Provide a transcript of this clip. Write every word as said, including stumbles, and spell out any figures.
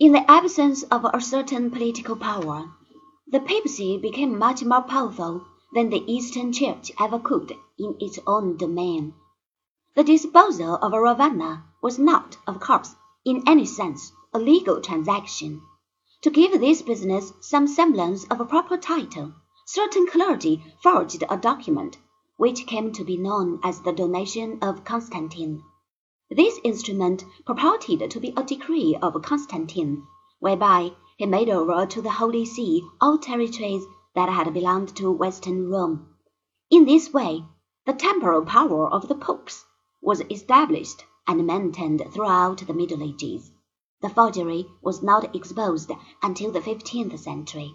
In the absence of a certain political power, the papacy became much more powerful than the Eastern Church ever could in its own domain. The disposal of Ravenna was not, of course, in any sense, a legal transaction. To give this business some semblance of a proper title, certain clergy forged a document, which came to be known as the Donation of Constantine. This instrument purported to be a decree of Constantine, whereby he made over to the Holy See all territories that had belonged to Western Rome. In this way, the temporal power of the popes was established and maintained throughout the Middle Ages. The forgery was not exposed until the fifteenth century.